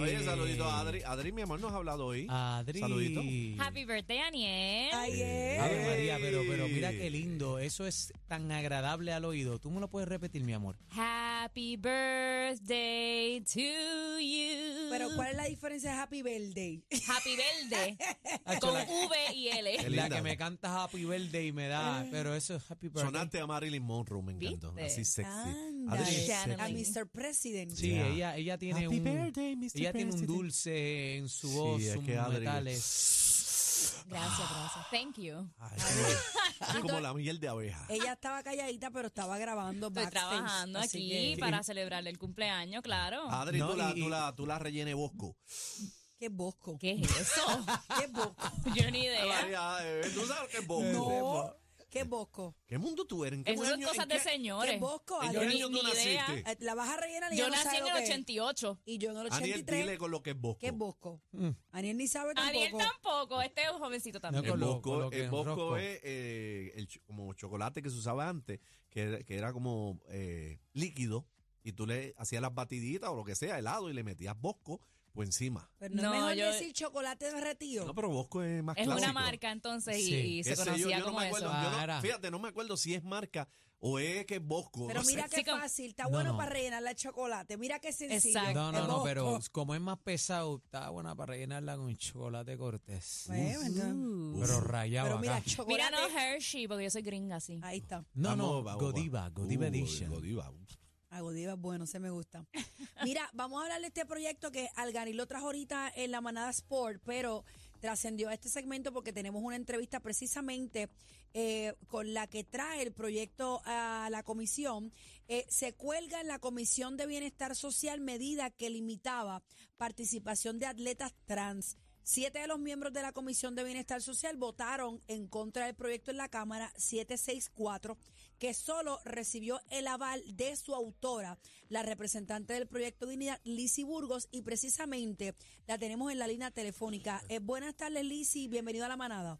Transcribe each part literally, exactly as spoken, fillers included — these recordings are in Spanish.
Oye, saludito a Adri. Adri, mi amor, nos ha hablado hoy. Adri. Saludito. Happy birthday, Aniel. Ayer. Ave María, pero, pero mira qué lindo. Eso es tan agradable al oído. Tú me lo puedes repetir, mi amor. Happy birthday to you. Pero, ¿cuál es la diferencia de Happy Birthday? Happy Verde. Con V y L. Es la que me canta Happy Verde y me da. Pero eso es Happy Birthday. Sonaste a Marilyn Monroe, me encantó. ¿Viste? Así sexy. Anda, Shannon, a míster President. Sí, yeah. ella, ella tiene Happy un. Birthday, míster Ella President. Tiene un dulce en su voz, sí, sus metales. Gracias, gracias. Thank you. Ay, es como la miel de abeja. Ella estaba calladita, pero estaba grabando. Estoy trabajando aquí que... para celebrarle el cumpleaños, claro. Adri, no, tú, y... la, tú, la, tú la rellenes Bosco. ¿Qué es Bosco? ¿Qué es eso? ¿Qué es Bosco? Yo ni idea. ¿Tú sabes qué es Bosco? No. ¿Qué Bosco? ¿Qué mundo tú eres? Esas son cosas de señores. ¿Qué Bosco? ¿En qué año tú naciste? La vas a rellenar y yo no sabe. Yo nací en el ochenta y ocho. Y yo en el ochenta y tres. Aniel, dile con lo que es Bosco. ¿Qué es Bosco? Mm. Aniel ni sabe tampoco. Aniel tampoco. Este es un jovencito también. No, el Bosco, lo, el Bosco es eh, el, como chocolate que se usaba antes, que, que era como eh, líquido. Y tú le hacías las batiditas o lo que sea, helado, y le metías Bosco. O encima. Pero no, no es mejor yo, decir chocolate derretido. No, pero Bosco es más es clásico. Es una marca, entonces, sí. y, y se Ese, conocía yo, yo como no acuerdo, eso. Ah, no, fíjate, no me acuerdo si es marca o es que es Bosco. Pero no mira sé. Qué sí, fácil, está no, bueno no. para rellenarla de chocolate. Mira qué sencillo. Exacto. No, no, no, pero como es más pesado, está buena para rellenarla con chocolate cortés. Uh, pero rayado pero mira, acá. Chocolate. Mira, no Hershey, porque yo soy gringa, sí. Ahí está. No, no, no Godiva, Godiva uh, Edition. Godiva. A Godiva, bueno, se me gusta. Mira, vamos a hablar de este proyecto que Algarín lo trajo ahorita en la Manada Sport, pero trascendió a este segmento porque tenemos una entrevista precisamente eh, con la que trae el proyecto a la comisión. Eh, se cuelga en la Comisión de Bienestar Social medida que limitaba participación de atletas trans. Siete de los miembros de la Comisión de Bienestar Social votaron en contra del proyecto en la Cámara setecientos sesenta y cuatro, que solo recibió el aval de su autora, la representante del Proyecto Dignidad, Lissie Burgos, y precisamente la tenemos en la línea telefónica. Eh, buenas tardes, Lissie, bienvenida a La Manada.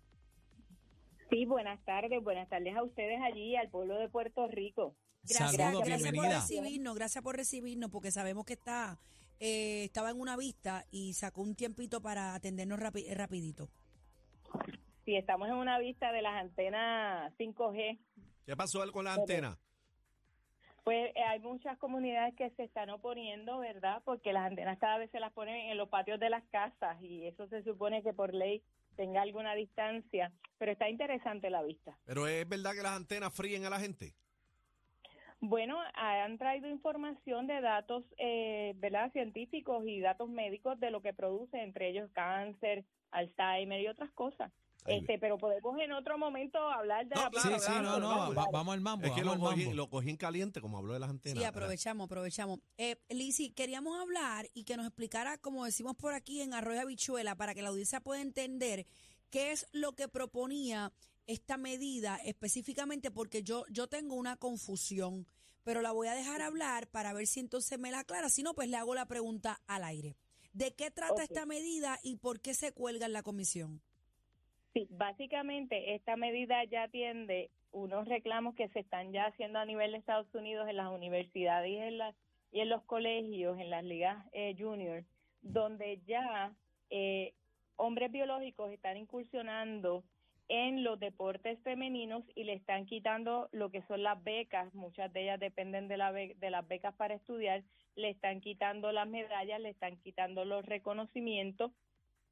Sí, buenas tardes, buenas tardes a ustedes allí, al pueblo de Puerto Rico. Gracias, Saludos, gracias bienvenida. por recibirnos, gracias por recibirnos, porque sabemos que está... Eh, estaba en una vista y sacó un tiempito para atendernos rapi- rapidito. Sí, estamos en una vista de las antenas cinco G. ¿Qué pasó con las antenas? Pues eh, hay muchas comunidades que se están oponiendo, ¿verdad? Porque las antenas cada vez se las ponen en los patios de las casas y eso se supone que por ley tenga alguna distancia, pero está interesante la vista. ¿Pero es verdad que las antenas fríen a la gente? Bueno, han traído información de datos eh, ¿verdad? científicos y datos médicos de lo que produce, entre ellos cáncer, Alzheimer y otras cosas. Este, pero podemos en otro momento hablar de no, la claro, Sí, sí, no, no, va, vamos al mambo. Es que lo cogí, lo cogí en caliente, como habló de las antenas. Sí, aprovechamos, aprovechamos. Eh, Lissie, queríamos hablar y que nos explicara, como decimos por aquí en Arroyo Habichuela, para que la audiencia pueda entender qué es lo que proponía esta medida específicamente, porque yo, yo tengo una confusión, pero la voy a dejar hablar para ver si entonces me la aclara, si no, pues le hago la pregunta al aire. ¿De qué trata okay. esta medida y por qué se cuelga en la comisión? Sí, básicamente esta medida ya atiende unos reclamos que se están ya haciendo a nivel de Estados Unidos en las universidades y en, las, y en los colegios, en las ligas eh, juniors, donde ya eh, hombres biológicos están incursionando en los deportes femeninos y le están quitando lo que son las becas, muchas de ellas dependen de, la be- de las becas para estudiar, le están quitando las medallas, le están quitando los reconocimientos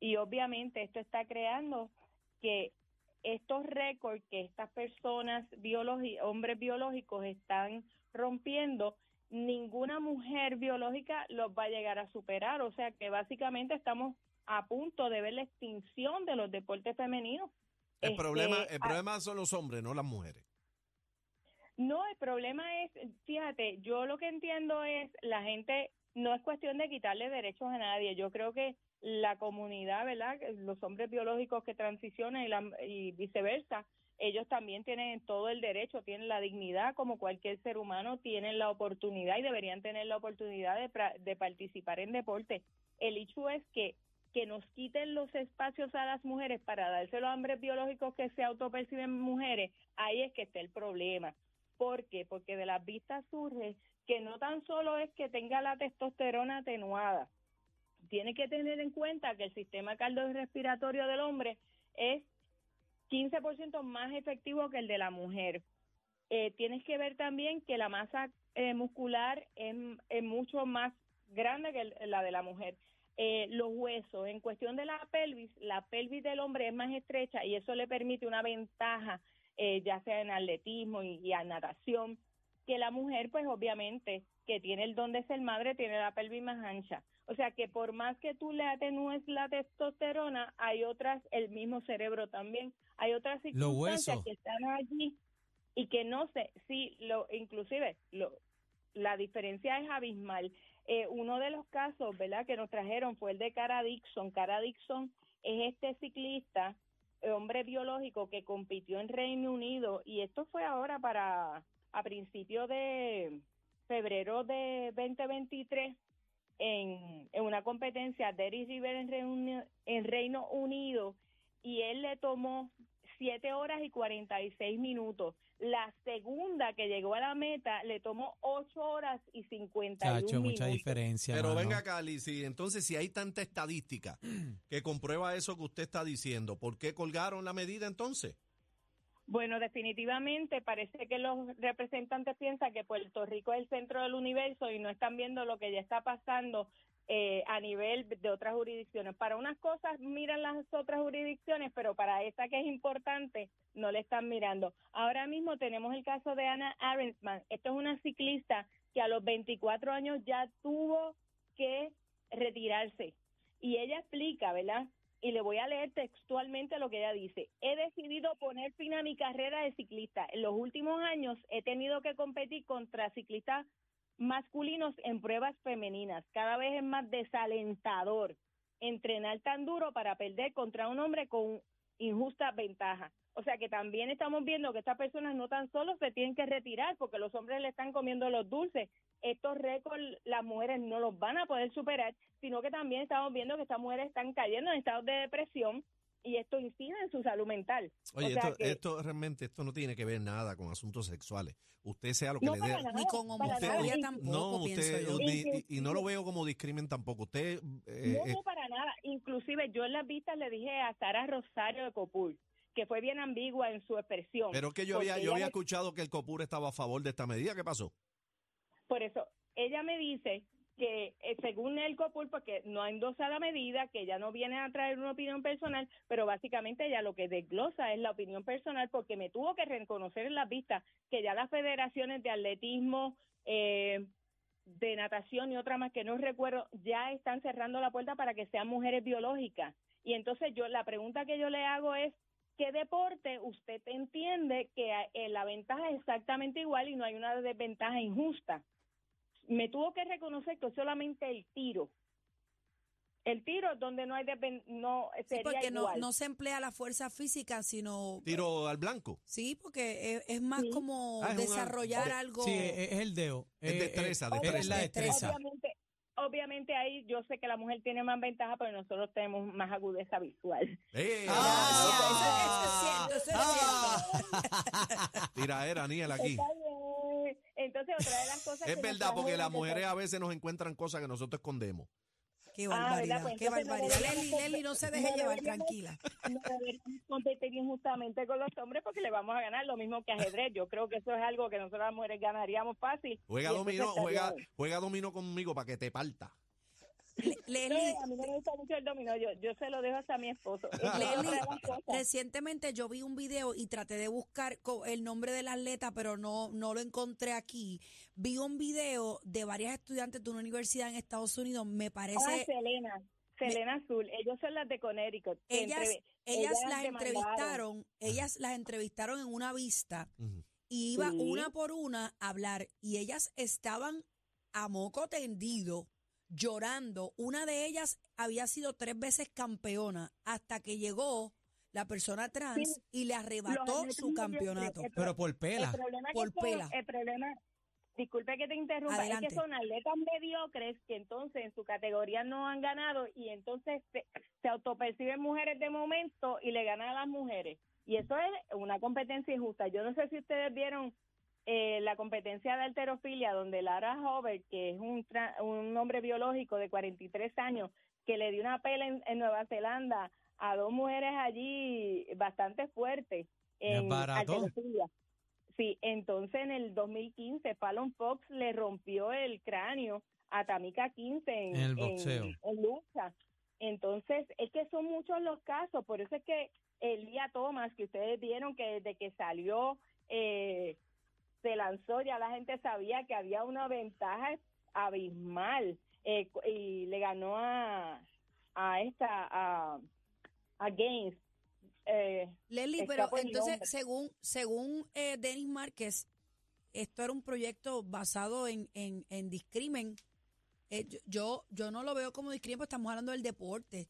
Y obviamente esto está creando que estos récords que estas personas, biologi- hombres biológicos, están rompiendo, ninguna mujer biológica los va a llegar a superar. O sea que básicamente estamos a punto de ver la extinción de los deportes femeninos. El este, problema el problema son los hombres, no las mujeres. No, el problema es, fíjate, yo lo que entiendo es, la gente, no es cuestión de quitarle derechos a nadie. Yo creo que la comunidad, ¿verdad?, los hombres biológicos que transicionan y, la, y viceversa, ellos también tienen todo el derecho, tienen la dignidad como cualquier ser humano, tienen la oportunidad y deberían tener la oportunidad de, pra, de participar en deporte. El hecho es que, que nos quiten los espacios a las mujeres para dárselo a hombres biológicos que se autoperciben mujeres, ahí es que está el problema. ¿Por qué? Porque de las vistas surge que no tan solo es que tenga la testosterona atenuada, tiene que tener en cuenta que el sistema cardiorrespiratorio del hombre es quince por ciento más efectivo que el de la mujer. Eh, tienes que ver también que la masa eh, muscular es, es mucho más grande que el, la de la mujer. Eh, los huesos, en cuestión de la pelvis, la pelvis del hombre es más estrecha y eso le permite una ventaja, eh, ya sea en atletismo y, y en natación, que la mujer, pues obviamente, que tiene el don de ser madre, tiene la pelvis más ancha. O sea que por más que tú le atenúes la testosterona, hay otras, el mismo cerebro también, hay otras circunstancias que están allí y que no sé, sí, lo, inclusive lo, la diferencia es abismal. Eh, uno de los casos, ¿verdad?, que nos trajeron fue el de Cara Dixon. Cara Dixon es este ciclista, hombre biológico, que compitió en Reino Unido, y esto fue ahora para a principio de febrero de veinte veintitrés, En, en una competencia Derry River en Reino, en Reino Unido, y él le tomó siete horas y cuarenta y seis minutos. La segunda que llegó a la meta le tomó ocho horas y cincuenta y uno minutos. Mucha diferencia. Pero mano, venga acá, Lissie, entonces si hay tanta estadística que comprueba eso que usted está diciendo, ¿por qué colgaron la medida entonces? Bueno, definitivamente parece que los representantes piensan que Puerto Rico es el centro del universo y no están viendo lo que ya está pasando eh, a nivel de otras jurisdicciones. Para unas cosas miran las otras jurisdicciones, pero para esta que es importante no le están mirando. Ahora mismo tenemos el caso de Ana Arensman. Esta es una ciclista que a los veinticuatro años ya tuvo que retirarse. Y ella explica, ¿verdad?, y le voy a leer textualmente lo que ella dice. He decidido poner fin a mi carrera de ciclista. En los últimos años he tenido que competir contra ciclistas masculinos en pruebas femeninas. Cada vez es más desalentador entrenar tan duro para perder contra un hombre con injusta ventaja. O sea que también estamos viendo que estas personas no tan solo se tienen que retirar porque los hombres le están comiendo los dulces. Estos récords las mujeres no los van a poder superar, sino que también estamos viendo que estas mujeres están cayendo en estados de depresión y esto incide en su salud mental. Oye, o sea esto, que, esto realmente esto no tiene que ver nada con asuntos sexuales. Usted sea lo que no le dé. Ni con homofobia tampoco, no, usted, pienso yo. Di, y, y no lo veo como discrimen tampoco. Usted, eh, no, no, para nada. Inclusive yo en las vistas le dije a Sara Rosario de COPUR, que fue bien ambigua en su expresión. Pero es que yo había, yo había escuchado que el COPUR estaba a favor de esta medida. ¿Qué pasó? Por eso, ella me dice que eh, según el COPUR, porque no ha endosado la medida, que ella no viene a traer una opinión personal, pero básicamente ella lo que desglosa es la opinión personal, porque me tuvo que reconocer en las vistas que ya las federaciones de atletismo, eh, de natación y otra más que no recuerdo, ya están cerrando la puerta para que sean mujeres biológicas. Y entonces yo, la pregunta que yo le hago es, ¿qué deporte usted entiende que eh, la ventaja es exactamente igual y no hay una desventaja injusta? Me tuvo que reconocer que solamente el tiro, el tiro donde no hay desven- no sería sí, porque igual. No, no se emplea la fuerza física, sino tiro al blanco. Sí, porque es, es más sí. como ah, es desarrollar una, algo. Sí, es el dedo. Es destreza, es, destreza. Es la destreza. Obviamente, obviamente ahí yo sé que la mujer tiene más ventaja, pero nosotros tenemos más agudeza visual. ¡Eh! ¡Ah! Eso es cierto, eso es cierto. Tira era, Aniel, aquí. Está bien. Entonces, otra de las cosas... Es que verdad, porque las mujeres a veces nos encuentran cosas que nosotros escondemos. Qué barbaridad, ah, pues, qué barbaridad. No Leli, Leli, no se deje no llevar, tranquila. No deberíamos competir injustamente con los hombres porque le vamos a ganar lo mismo que ajedrez. Yo creo que eso es algo que nosotros las mujeres ganaríamos fácil. Juega dominó, juega, juega dominó conmigo para que te parta. Le, Leslie, no, a mí no me gusta mucho el dominó, yo, yo se lo dejo hasta a mi esposo. Leslie, recientemente yo vi un video y traté de buscar el nombre del atleta, pero no, no lo encontré aquí. Vi un video de varias estudiantes de una universidad en Estados Unidos, me parece... Ah, Selena, Selena me, Azul, ellas son las de Connecticut. Ellas, entrev- ellas, ellas las entrevistaron, ellas las entrevistaron en una vista uh-huh. y iba sí. una por una a hablar y ellas estaban a moco tendido, llorando. Una de ellas había sido tres veces campeona hasta que llegó la persona trans sí, y le arrebató su campeonato. Pro, Pero por pela. El problema, por es que pela. Son, el problema, disculpe que te interrumpa, adelante. Es que son atletas mediocres que entonces en su categoría no han ganado y entonces se, se autoperciben mujeres de momento y le ganan a las mujeres. Y eso es una competencia injusta. Yo no sé si ustedes vieron Eh, la competencia de halterofilia donde Lara Hover, que es un, tra- un hombre biológico de cuarenta y tres años que le dio una pela en, en Nueva Zelanda a dos mujeres allí bastante fuertes en halterofilia. Sí, entonces en el dos mil quince Fallon Fox le rompió el cráneo a Tamika Quinten en, en, el boxeo. En, en lucha. Entonces es que son muchos los casos, por eso es que Lía Thomas, que ustedes vieron que desde que salió eh, se lanzó, ya la gente sabía que había una ventaja abismal eh, y le ganó a a esta a, a Gaines. Eh, Leslie, pero entonces según según eh, Dennis Márquez, esto era un proyecto basado en en, en discrimen. Eh, yo yo no lo veo como discrimen, pues estamos hablando del deporte.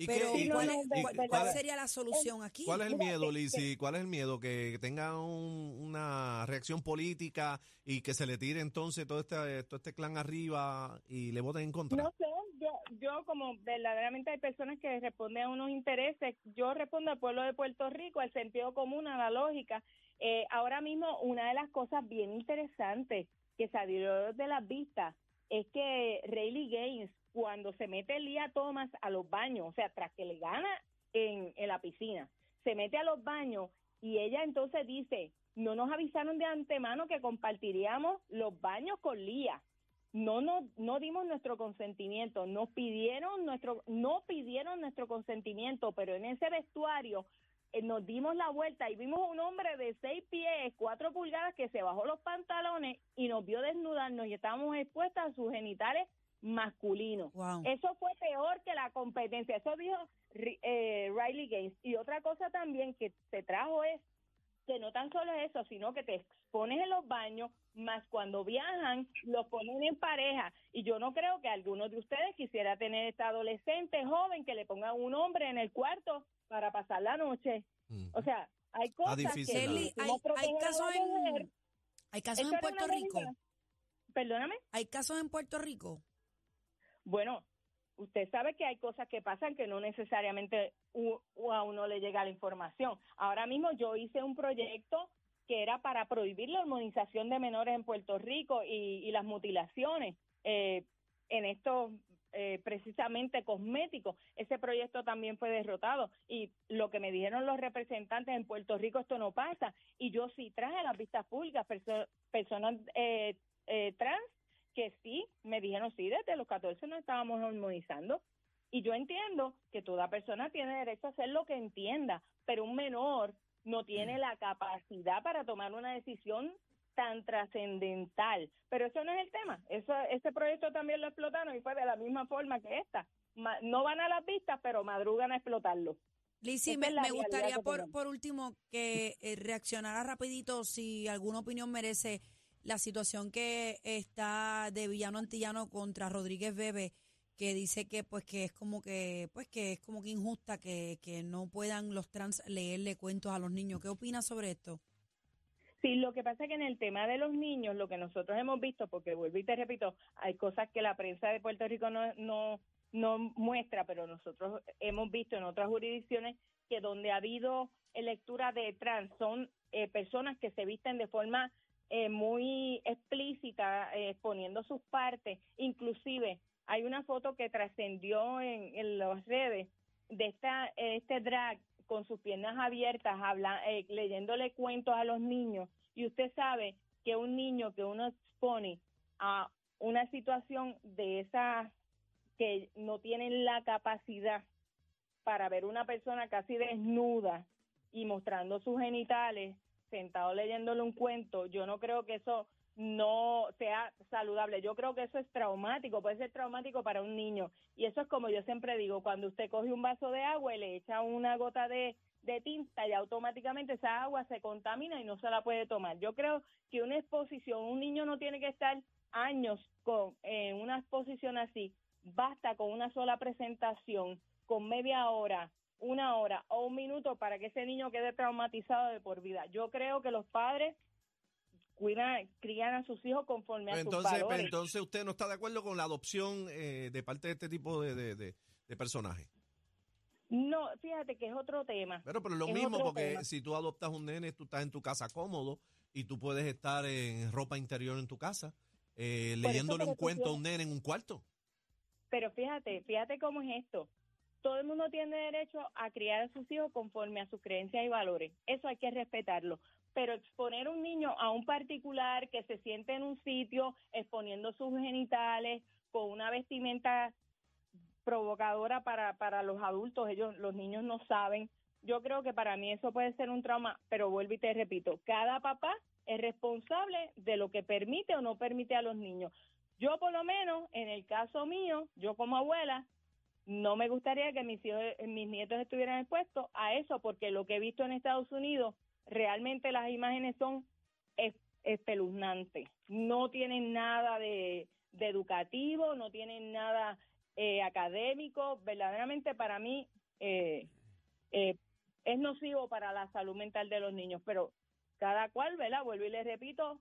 ¿Y pero qué, ¿cuál, es, y, cuál, ¿cuál sería la solución aquí? ¿Cuál es el miedo, Lissie? ¿Cuál es el miedo? Que tenga un, una reacción política y que se le tire entonces todo este todo este clan arriba y le voten en contra. No sé, yo, yo como verdaderamente hay personas que responden a unos intereses, yo respondo al pueblo de Puerto Rico, al sentido común, a la lógica. Eh, ahora mismo una de las cosas bien interesantes que salió de las vistas es que Riley Gaines, cuando se mete Lía Thomas a los baños, o sea, tras que le gana en, en la piscina, se mete a los baños y ella entonces dice, no nos avisaron de antemano que compartiríamos los baños con Lía. No, no, no dimos nuestro consentimiento, nos pidieron nuestro, no pidieron nuestro consentimiento, pero en ese vestuario eh, nos dimos la vuelta y vimos un hombre de seis pies, cuatro pulgadas, que se bajó los pantalones y nos vio desnudarnos y estábamos expuestas a sus genitales masculino. Wow. Eso fue peor que la competencia. Eso dijo eh, Riley Gaines. Y otra cosa también que se trajo es que no tan solo es eso, sino que te expones en los baños, más cuando viajan, los ponen en pareja. Y yo no creo que alguno de ustedes quisiera tener esta adolescente joven que le ponga un hombre en el cuarto para pasar la noche. Mm. O sea, hay cosas difícil, que... Eli, hay, hay casos en, hay casos en Puerto Rico. Medida. Perdóname. Hay casos en Puerto Rico. Bueno, usted sabe que hay cosas que pasan que no necesariamente a uno le llega la información. Ahora mismo yo hice un proyecto que era para prohibir la hormonización de menores en Puerto Rico y, y las mutilaciones eh, en estos eh, precisamente cosméticos. Ese proyecto también fue derrotado y lo que me dijeron los representantes en Puerto Rico, esto no pasa. Y yo sí traje las vistas públicas, perso- personas eh, eh, trans, que sí, me dijeron, sí, desde los catorce nos estábamos hormonizando. Y yo entiendo que toda persona tiene derecho a hacer lo que entienda, pero un menor no tiene la capacidad para tomar una decisión tan trascendental. Pero eso no es el tema. Eso, ese proyecto también lo explotaron y fue de la misma forma que esta. Ma- no van a las vistas, pero madrugan a explotarlo. Lissie, me, me gustaría por, por último que eh, reaccionara rapidito si alguna opinión merece... La situación que está de Villano Antillano contra Rodríguez Bebe, que dice que pues que es como que pues que es como que injusta que, que no puedan los trans leerle cuentos a los niños. ¿Qué opinas sobre esto? Sí, lo que pasa es que en el tema de los niños, lo que nosotros hemos visto, porque vuelvo y te repito, hay cosas que la prensa de Puerto Rico no no no muestra, pero nosotros hemos visto en otras jurisdicciones que donde ha habido lectura de trans son eh, personas que se visten de forma Eh, muy explícita, eh, exponiendo sus partes. Inclusive hay una foto que trascendió en, en las redes de esta este drag con sus piernas abiertas, habla, eh, leyéndole cuentos a los niños. Y usted sabe que un niño que uno expone a una situación de esa que no tienen la capacidad para ver una persona casi desnuda y mostrando sus genitales, sentado leyéndole un cuento. Yo no creo que eso no sea saludable. Yo creo que eso es traumático, puede ser traumático para un niño. Y eso es como yo siempre digo, cuando usted coge un vaso de agua y le echa una gota de, de tinta y automáticamente esa agua se contamina y no se la puede tomar. Yo creo que una exposición, un niño no tiene que estar años con eh, una exposición así. Basta con una sola presentación, con media hora, una hora o un minuto para que ese niño quede traumatizado de por vida. Yo creo que los padres cuidan, crían a sus hijos conforme a entonces, sus valores. Entonces, ¿usted no está de acuerdo con la adopción eh, de parte de este tipo de, de, de, de personajes? No, fíjate que es otro tema. Pero, pero es lo es mismo, porque tema. Si tú adoptas un nene, tú estás en tu casa cómodo y tú puedes estar en ropa interior en tu casa, eh, leyéndole un cuento a un nene en un cuarto. Pero fíjate, fíjate cómo es esto. Todo el mundo tiene derecho a criar a sus hijos conforme a sus creencias y valores. Eso hay que respetarlo. Pero exponer un niño a un particular que se siente en un sitio exponiendo sus genitales con una vestimenta provocadora para, para los adultos, ellos, los niños no saben. Yo creo que para mí eso puede ser un trauma, pero vuelvo y te repito, cada papá es responsable de lo que permite o no permite a los niños. Yo por lo menos, en el caso mío, yo como abuela, no me gustaría que mis hijos, mis nietos estuvieran expuestos a eso, porque lo que he visto en Estados Unidos, realmente las imágenes son espeluznantes. No tienen nada de, de educativo, no tienen nada eh, académico. Verdaderamente para mí eh, eh, es nocivo para la salud mental de los niños, pero cada cual, ¿verdad? Vuelvo y les repito,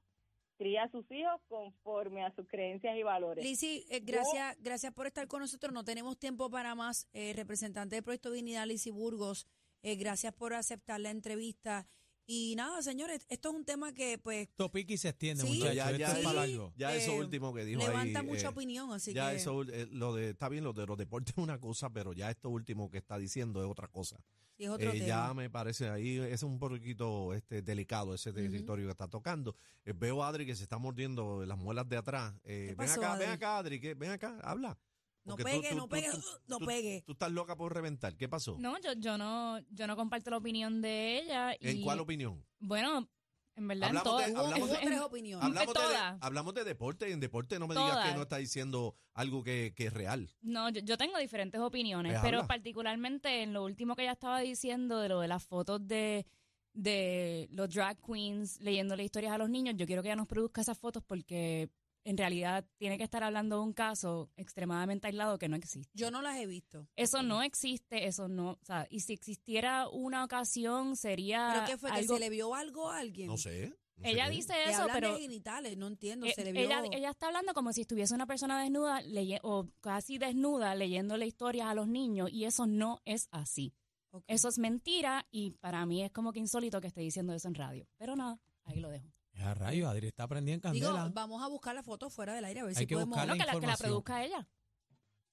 cría a sus hijos conforme a sus creencias y valores. Lissie, eh, gracias, Yo, gracias por estar con nosotros. No tenemos tiempo para más. Eh, representante del Proyecto Dignidad, Lissie Burgos, eh, gracias por aceptar la entrevista. Y nada, señores, esto es un tema que, pues... Topiqui se extiende, sí, muchachos. Ya, ya, sí, es largo. Ya eso eh, último que dijo levanta ahí... Levanta mucha eh, opinión, así ya que... Ya eso, eh, lo de, está bien, lo de los deportes es una cosa, pero ya esto último que está diciendo es otra cosa. Sí, es otro eh, tema. Ya me parece ahí, es un poquito este, delicado ese territorio uh-huh. que está tocando. Eh, veo a Adri que se está mordiendo las muelas de atrás. Eh, pasó, ven acá, Adri? ven acá, Adri, que, ven acá, habla. Porque no pegue, tú, tú, no pegue, tú, tú, no pegue. Tú, tú estás loca por reventar. ¿Qué pasó? No, yo, yo no, yo no comparto la opinión de ella. Y, ¿en cuál opinión? Bueno, en verdad en todas. Hablamos de tres opiniones. Hablamos de, hablamos de deporte, y en deporte no me todas. digas que no está diciendo algo que, que es real. No, yo, yo tengo diferentes opiniones, pues pero habla. particularmente en lo último que ella estaba diciendo de lo de las fotos de, de los drag queens leyéndole historias a los niños, yo quiero que ella nos produzca esas fotos porque... En realidad, tiene que estar hablando de un caso extremadamente aislado que no existe. Yo no las he visto. Eso no existe, eso no... O sea, y si existiera una ocasión, sería... ¿Pero qué fue? ¿Que algo... se le vio algo a alguien? No sé. No ella sé dice qué. eso, pero... de genitales, no entiendo, eh, se le vio... Ella, ella está hablando como si estuviese una persona desnuda leye... o casi desnuda leyéndole historias a los niños y eso no es así. Okay. Eso es mentira y para mí es como que insólito que esté diciendo eso en radio. Pero nada, ahí lo dejo. A rayo, Adri está prendida en candela. Digo, vamos a buscar la foto fuera del aire a ver Hay si que podemos... No, que la, que la produzca ella.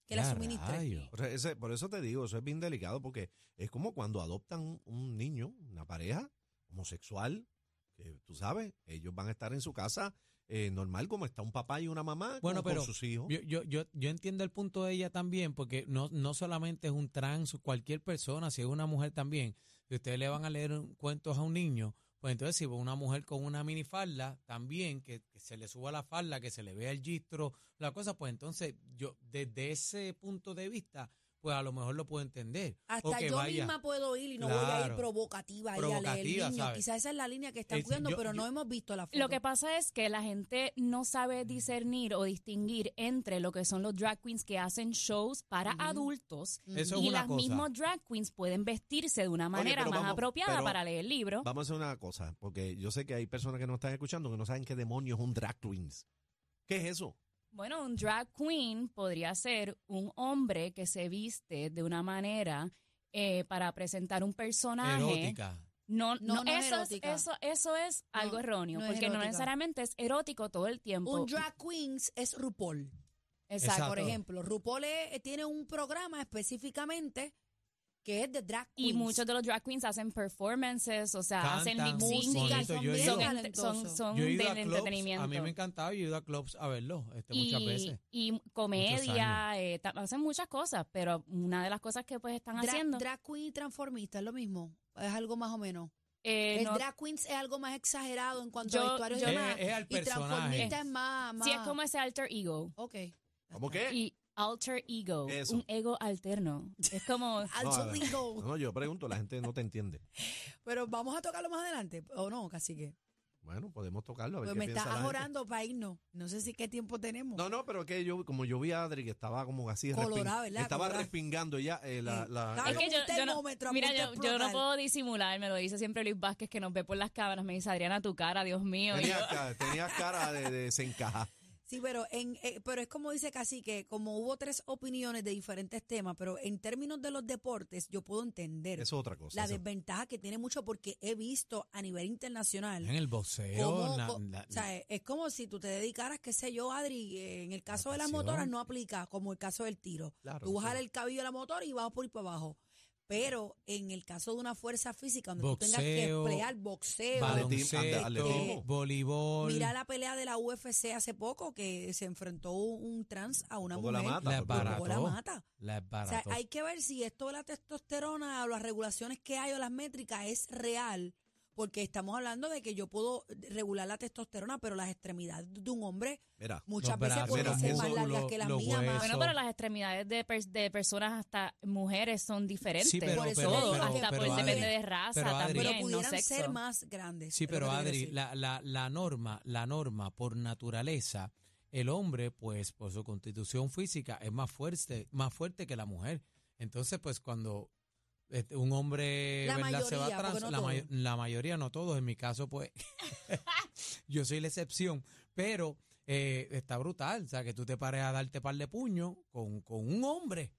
Que la suministre. O sea, ese, por eso te digo, eso es bien delicado porque es como cuando adoptan un niño, una pareja homosexual, que tú sabes, ellos van a estar en su casa eh, normal como está un papá y una mamá bueno, con, pero con sus hijos. Yo, yo, yo, yo entiendo el punto de ella también porque no, no solamente es un trans, cualquier persona, si es una mujer también, si ustedes le van a leer cuentos a un niño... Pues entonces si una mujer con una minifalda también, que, que se le suba la falda, que se le vea el gistro, la cosa, pues entonces yo desde ese punto de vista, pues a lo mejor lo puedo entender. Hasta yo vaya, misma puedo ir y no claro, voy a ir provocativa, provocativa a leer el niño. Quizás esa es la línea que están es, cuidando, yo, pero yo, no hemos visto la foto. Lo que pasa es que la gente no sabe discernir o distinguir entre lo que son los drag queens que hacen shows para mm. adultos Eso y las cosa. mismas drag queens pueden vestirse de una manera Oye, más vamos, apropiada para leer el libro. Vamos a hacer una cosa, porque yo sé que hay personas que nos están escuchando que no saben qué demonios es un drag queens. ¿Qué es eso? Bueno, un drag queen podría ser un hombre que se viste de una manera eh, para presentar un personaje. Erótica. No, no, no, no eso, es, eso, eso es no, algo erróneo, no porque es no necesariamente es erótico todo el tiempo. Un drag queen es RuPaul. Exacto. Exacto. Por ejemplo, RuPaul es, tiene un programa específicamente que es de drag queens. Y muchos de los drag queens hacen performances, o sea, cantan, hacen lip-sync, música, son bien talentosos. Son, son del clubs, entretenimiento. A mí me encantaba, yo he ido a clubs a verlo este, y, muchas veces. Y comedia, eh, hacen muchas cosas, pero una de las cosas que pues están drag, haciendo... Drag queen y transformista, ¿es lo mismo? ¿Es algo más o menos? Eh, el no, drag queens es algo más exagerado en cuanto yo, a vestuarios y demás. Es, es y transformista es más, más... Sí, es como ese alter ego. Ok. ¿Cómo qué? Y, alter ego, eso. Un ego alterno. Es como... alter ego. No, yo pregunto, la gente no te entiende. Pero vamos a tocarlo más adelante, ¿o no, Cacique? Bueno, podemos tocarlo. A ver pues qué me piensa estás ahorrando para irnos. No sé si qué tiempo tenemos. No, no, pero es que yo, como yo vi a Adri, que estaba como así. Colorado, ¿verdad? Estaba colorado. Respingando ya eh, la... la es eh, que yo, yo no, mira, yo, yo no puedo disimular, me lo dice siempre Luis Vázquez, que nos ve por las cámaras. Me dice, Adriana, tu cara, Dios mío. Tenías, yo, cara, tenías cara de, de desencajar. Sí, pero, en, eh, pero es como dice Cacique, como hubo tres opiniones de diferentes temas, pero en términos de los deportes yo puedo entender. Eso es otra cosa. La eso. Desventaja que tiene mucho porque he visto a nivel internacional. En el boxeo. Como, la, la, o sea, es como si tú te dedicaras, qué sé yo, Adri, en el caso la de las motoras no aplica, como el caso del tiro. Claro, tú bajas sí. el cabillo de la motora y vas por ir para abajo. Pero en el caso de una fuerza física donde boxeo, tú tengas que emplear boxeo, baloncesto, voleibol. Mira la pelea de la U F C hace poco que se enfrentó un trans a una mujer. La mata. La barató, la mata. La barató. O sea, hay que ver si esto de la testosterona o las regulaciones que hay o las métricas es real. Porque estamos hablando de que yo puedo regular la testosterona, pero las extremidades de un hombre mira, muchas veces brazos, pueden mira, ser más largas lo, que las mías. Más. Bueno, pero las extremidades de, per, de personas hasta mujeres son diferentes. Sí, pero, por eso pero, pero, hasta pero, por, Adri, depende de raza pero, Adri, también, pero pudieran no sexo. Ser más grandes. Sí, pero Adri, la, la, la norma, la norma por naturaleza, el hombre, pues por su constitución física, es más fuerte, más fuerte que la mujer. Entonces, pues cuando... Este, un hombre la mayoría, se va trans, no la, may, la mayoría, no todos, en mi caso pues yo soy la excepción, pero eh, está brutal, o sea que tú te pares a darte par de puños con, con un hombre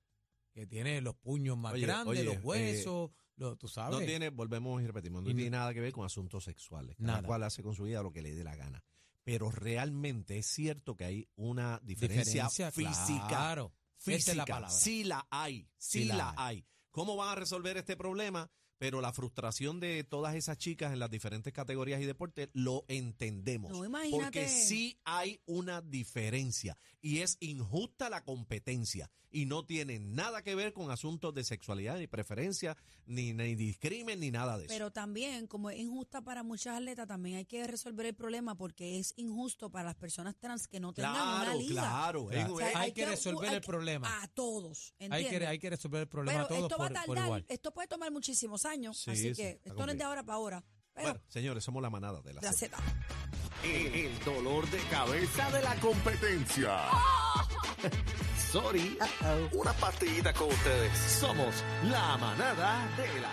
que tiene los puños más oye, grandes, oye, los huesos, eh, lo, tú sabes. No tiene, volvemos y repetimos, no y tiene no, nada que ver con asuntos sexuales, cada nada. Cual hace con su vida lo que le dé la gana, pero realmente es cierto que hay una diferencia, diferencia física, claro, física, esa es la palabra. Sí la hay, sí, sí la hay. hay. ¿Cómo van a resolver este problema? Pero la frustración de todas esas chicas en las diferentes categorías y deportes lo entendemos. No, imagínate. Porque sí hay una diferencia y es injusta la competencia y no tiene nada que ver con asuntos de sexualidad, ni preferencia, ni, ni discrimen, ni nada de eso. Pero también, como es injusta para muchas atletas, también hay que resolver el problema porque es injusto para las personas trans que no tengan claro, una liga. Claro, claro. O sea, hay, hay que resolver hay el que, problema. A todos, ¿entiendes? Hay que, hay que resolver el problema pero a todos esto va por, a tardar, por igual. Esto puede tomar muchísimo años, sí, así sí, que esto no es de ahora para ahora. Pero bueno, señores, somos la manada de la, la Z. El, el dolor de cabeza de la competencia. Oh. Sorry, uh-oh. Una partidita con ustedes. Somos la manada de la